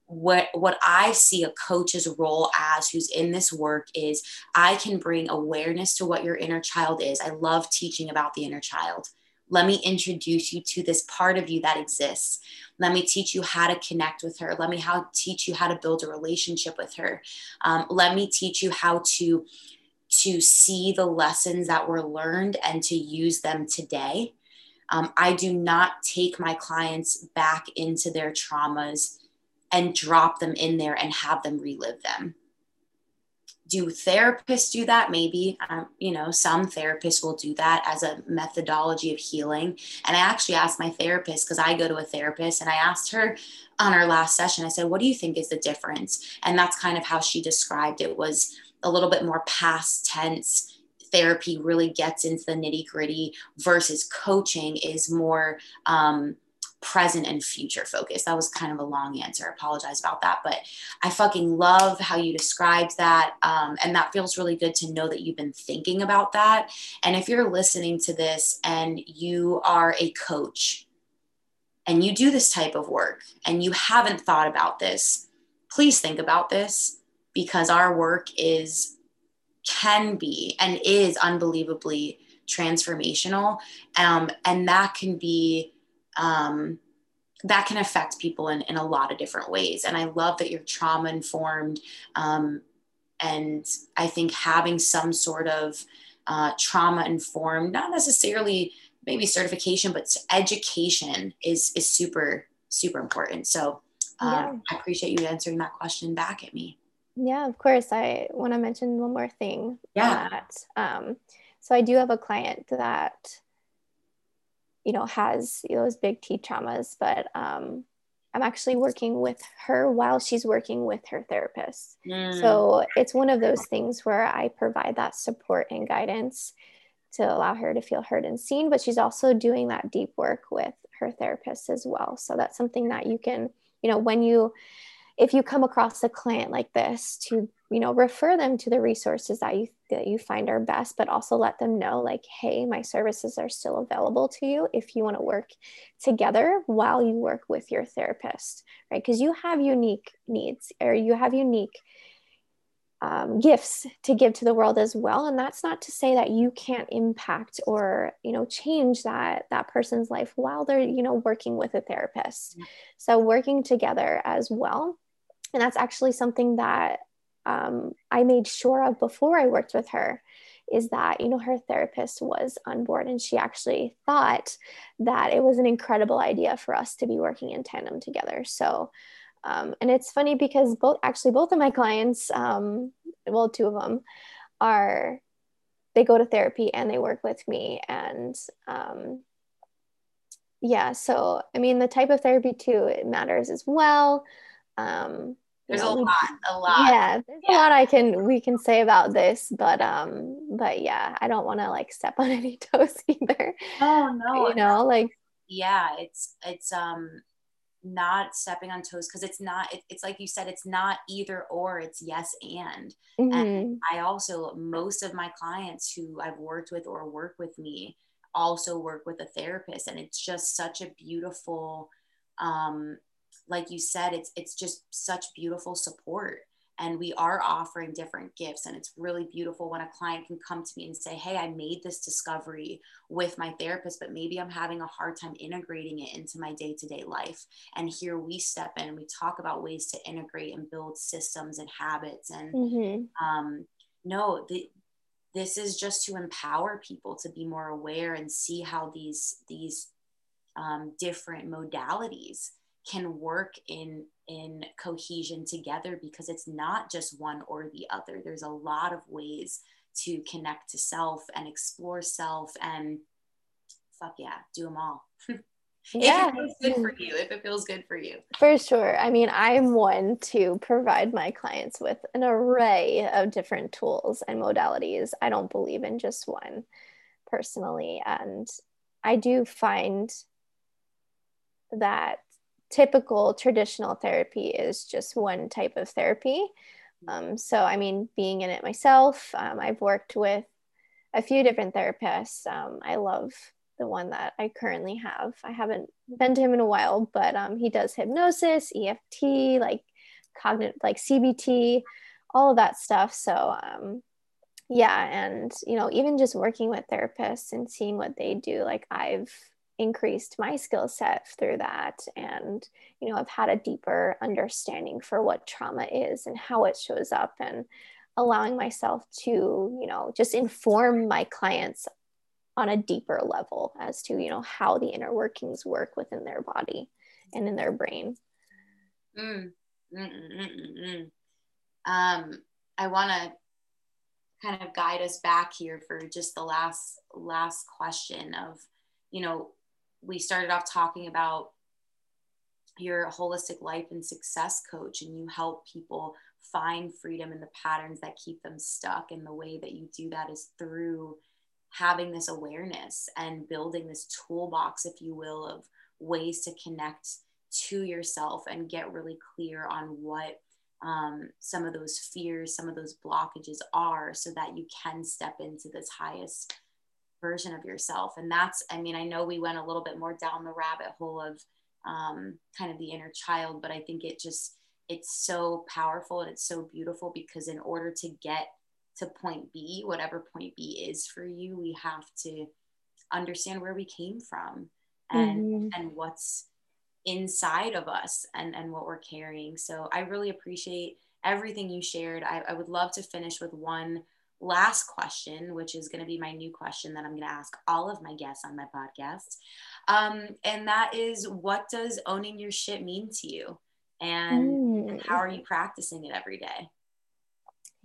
what, what I see a coach's role as, who's in this work, is I can bring awareness to what your inner child is. I love teaching about the inner child. Let me introduce you to this part of you that exists. Let me teach you how to connect with her. Let me how, teach you how to build a relationship with her. Um, let me teach you how to, to see the lessons that were learned and to use them today. Um, I do not take my clients back into their traumas and drop them in there and have them relive them. Do therapists do that? Maybe, um, you know, some therapists will do that as a methodology of healing. And I actually asked my therapist, because I go to a therapist, and I asked her on our last session, I said, what do you think is the difference? And that's kind of how she described it, was a little bit more past tense. Therapy really gets into the nitty gritty, versus coaching is more um, present and future focused. That was kind of a long answer. I apologize about that, but I fucking love how you described that. Um, and that feels really good to know that you've been thinking about that. And if you're listening to this and you are a coach and you do this type of work and you haven't thought about this, please think about this, because our work is, can be, and is unbelievably transformational. Um, and that can be, Um, that can affect people in, in a lot of different ways. And I love that you're trauma informed. Um, and I think having some sort of uh, trauma informed, not necessarily maybe certification, but education is, is super, super important. So um, yeah. I appreciate you answering that question back at me. Yeah, of course. I want to mention one more thing. Yeah. That. Um, so I do have a client that, you know, has you know, those big T traumas, but um, I'm actually working with her while she's working with her therapist. Mm. So it's one of those things where I provide that support and guidance to allow her to feel heard and seen, but she's also doing that deep work with her therapist as well. So that's something that you can, you know, when you, if you come across a client like this, to, you know, refer them to the resources that you that you find are best, but also let them know, like, hey, my services are still available to you if you want to work together while you work with your therapist, right? Because you have unique needs, or you have unique um, gifts to give to the world as well. And that's not to say that you can't impact or, you know, change that, that person's life while they're, you know, working with a therapist. Yeah. So working together as well. And that's actually something that Um, I made sure of before I worked with her, is that, you know, her therapist was on board, and she actually thought that it was an incredible idea for us to be working in tandem together. So, um, and it's funny because both, actually both of my clients, um, well, two of them are, they go to therapy and they work with me. And, um, yeah, so, I mean, the type of therapy too, it matters as well. Um, There's you know, a lot, a lot. Yeah, there's yeah. a lot I can, we can say about this, but, um, but yeah, I don't want to like step on any toes either. Oh no. You know, like, yeah, it's, it's, um, not stepping on toes. Cause it's not, it, it's like you said, it's not either or, it's yes. And, mm-hmm. and I also, most of my clients who I've worked with or work with me also work with a therapist, and it's just such a beautiful, um, like you said, it's it's just such beautiful support, and we are offering different gifts. And it's really beautiful when a client can come to me and say, hey, I made this discovery with my therapist, but maybe I'm having a hard time integrating it into my day-to-day life. And here we step in and we talk about ways to integrate and build systems and habits. And mm-hmm. um, no, the, This is just to empower people to be more aware and see how these, these um, different modalities can work in, in cohesion together, because it's not just one or the other. There's a lot of ways to connect to self and explore self, and fuck yeah, do them all. Yeah, if it feels good for you, if it feels good for you. For sure. I mean, I'm one to provide my clients with an array of different tools and modalities. I don't believe in just one personally. And I do find that typical traditional therapy is just one type of therapy. Um, so, I mean, being in it myself, um, I've worked with a few different therapists. Um, I love the one that I currently have. I haven't been to him in a while, but um, he does hypnosis, E F T, like cognitive, like C B T, all of that stuff. So um, yeah. And, you know, even just working with therapists and seeing what they do, like I've increased my skill set through that. And, you know, I've had a deeper understanding for what trauma is and how it shows up, and allowing myself to, you know, just inform my clients on a deeper level as to, you know, how the inner workings work within their body and in their brain. Mm, mm, mm, mm, mm. Um, I want to kind of guide us back here for just the last, last question of, you know, we started off talking about your holistic life and success coach, and you help people find freedom in the patterns that keep them stuck. And the way that you do that is through having this awareness and building this toolbox, if you will, of ways to connect to yourself and get really clear on what um, some of those fears, some of those blockages are, so that you can step into this highest version of yourself. And that's, I mean, I know we went a little bit more down the rabbit hole of um, kind of the inner child, but I think it just, it's so powerful and it's so beautiful, because in order to get to point B, whatever point B is for you, we have to understand where we came from and mm-hmm. and what's inside of us and, and what we're carrying. So I really appreciate everything you shared. I, I would love to finish with one last question, which is going to be my new question that I'm going to ask all of my guests on my podcast. Um, and that is, what does owning your shit mean to you? And, mm. and how are you practicing it every day?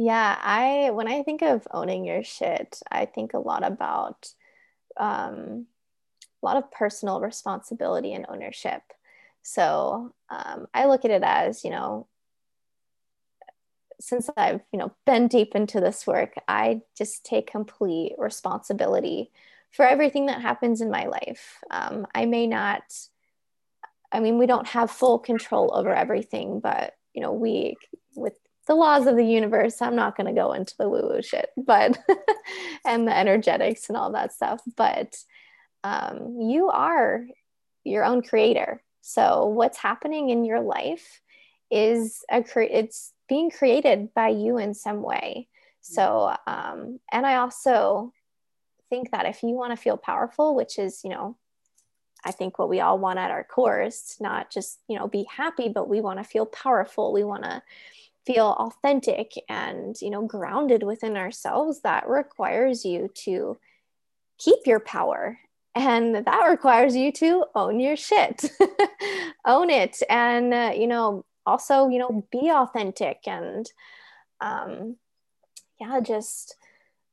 Yeah, I when I think of owning your shit, I think a lot about um, a lot of personal responsibility and ownership. So um, I look at it as, you know, since I've, you know, been deep into this work, I just take complete responsibility for everything that happens in my life. Um, I may not, I mean, we don't have full control over everything, but, you know, we with the laws of the universe, I'm not going to go into the woo-woo shit, but, and the energetics and all that stuff, but um, you are your own creator. So what's happening in your life is a, cre- it's being created by you in some way. So, um, and I also think that if you want to feel powerful, which is, you know, I think what we all want at our core is not just, you know, be happy, but we want to feel powerful. We want to feel authentic and, you know, grounded within ourselves. That requires you to keep your power, and that requires you to own your shit, own it. And, uh, you know, also, you know, be authentic and, um, yeah, just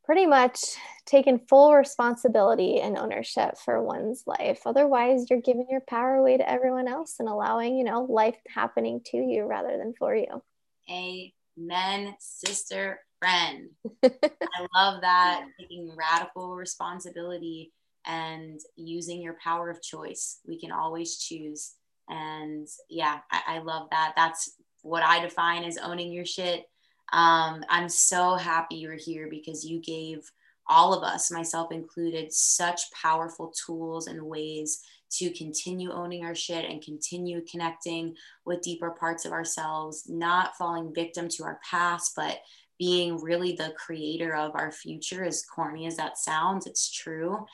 pretty much taking full responsibility and ownership for one's life. Otherwise you're giving your power away to everyone else and allowing, you know, life happening to you rather than for you. Amen, sister, friend. I love that. Taking radical responsibility and using your power of choice. We can always choose. And yeah, I, I love that. That's what I define as owning your shit. Um, I'm so happy you're here, because you gave all of us, myself included, such powerful tools and ways to continue owning our shit and continue connecting with deeper parts of ourselves, not falling victim to our past, but being really the creator of our future. As corny as that sounds, it's true.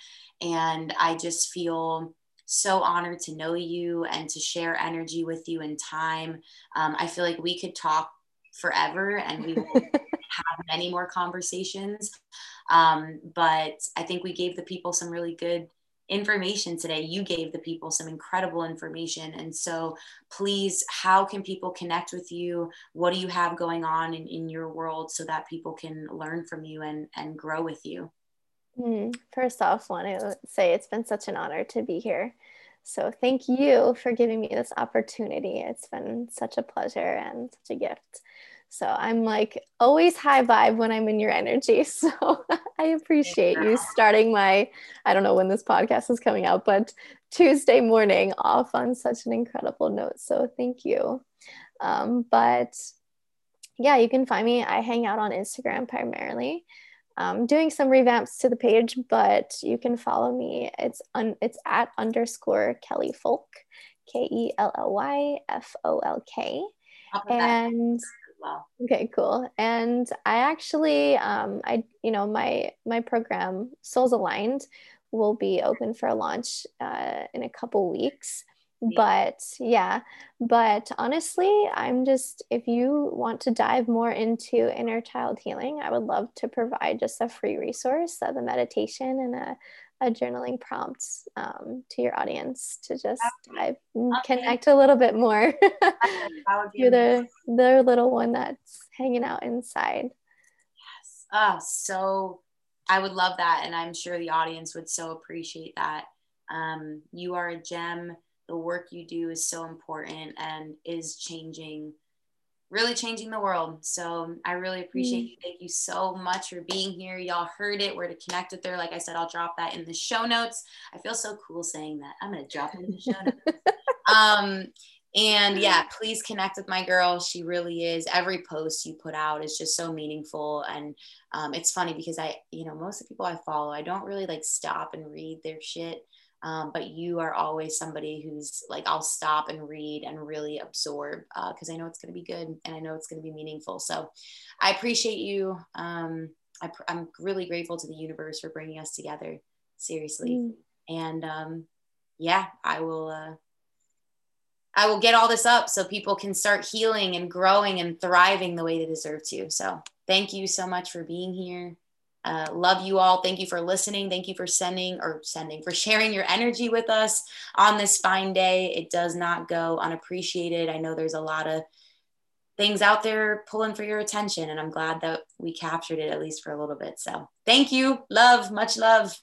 And I just feel so honored to know you and to share energy with you and time. Um, I feel like we could talk forever, and we will have many more conversations. Um, but I think we gave the people some really good information today. You gave the people some incredible information. And so please, how can people connect with you? What do you have going on in, in your world so that people can learn from you and, and grow with you? Mm, first off, I want to say it's been such an honor to be here. So thank you for giving me this opportunity. It's been such a pleasure and such a gift. So I'm like always high vibe when I'm in your energy. So I appreciate you starting my, I don't know when this podcast is coming out, but Tuesday morning off on such an incredible note. So thank you. Um, but yeah, you can find me. I hang out on Instagram primarily. I'm doing some revamps to the page, but you can follow me. It's un, it's at underscore Kelly Folk, K E L L Y F O L K. And wow. Okay, cool. And I actually, um, I, you know, my, my program Souls Aligned will be open for a launch, uh, in a couple weeks, yeah. but yeah, but honestly, I'm just, if you want to dive more into inner child healing, I would love to provide just a free resource of a meditation and a, a journaling prompt um, to your audience to just dive and okay. connect a little bit more to their, their little one that's hanging out inside. Yes. Oh, so I would love that. And I'm sure the audience would so appreciate that. Um, you are a gem. The work you do is so important and is changing, really changing the world. So I really appreciate mm. you. Thank you so much for being here. Y'all heard it. We're to connect with her. Like I said, I'll drop that in the show notes. I feel so cool saying that. I'm going to drop it in the show notes. Um, and yeah, please connect with my girl. She really is. Every post you put out is just so meaningful. And um, it's funny because I, you know, most of the people I follow, I don't really like stop and read their shit. Um, but you are always somebody who's like, I'll stop and read and really absorb uh, because I know it's going to be good and I know it's going to be meaningful. So I appreciate you. Um, I pr- I'm really grateful to the universe for bringing us together, seriously. Mm. And um, yeah, I will, uh, I will get all this up so people can start healing and growing and thriving the way they deserve to. So thank you so much for being here. Uh, love you all. Thank you for listening. Thank you for sending or sending for sharing your energy with us on this fine day. It does not go unappreciated. I know there's a lot of things out there pulling for your attention, and I'm glad that we captured it at least for a little bit. So thank you. Love, much love.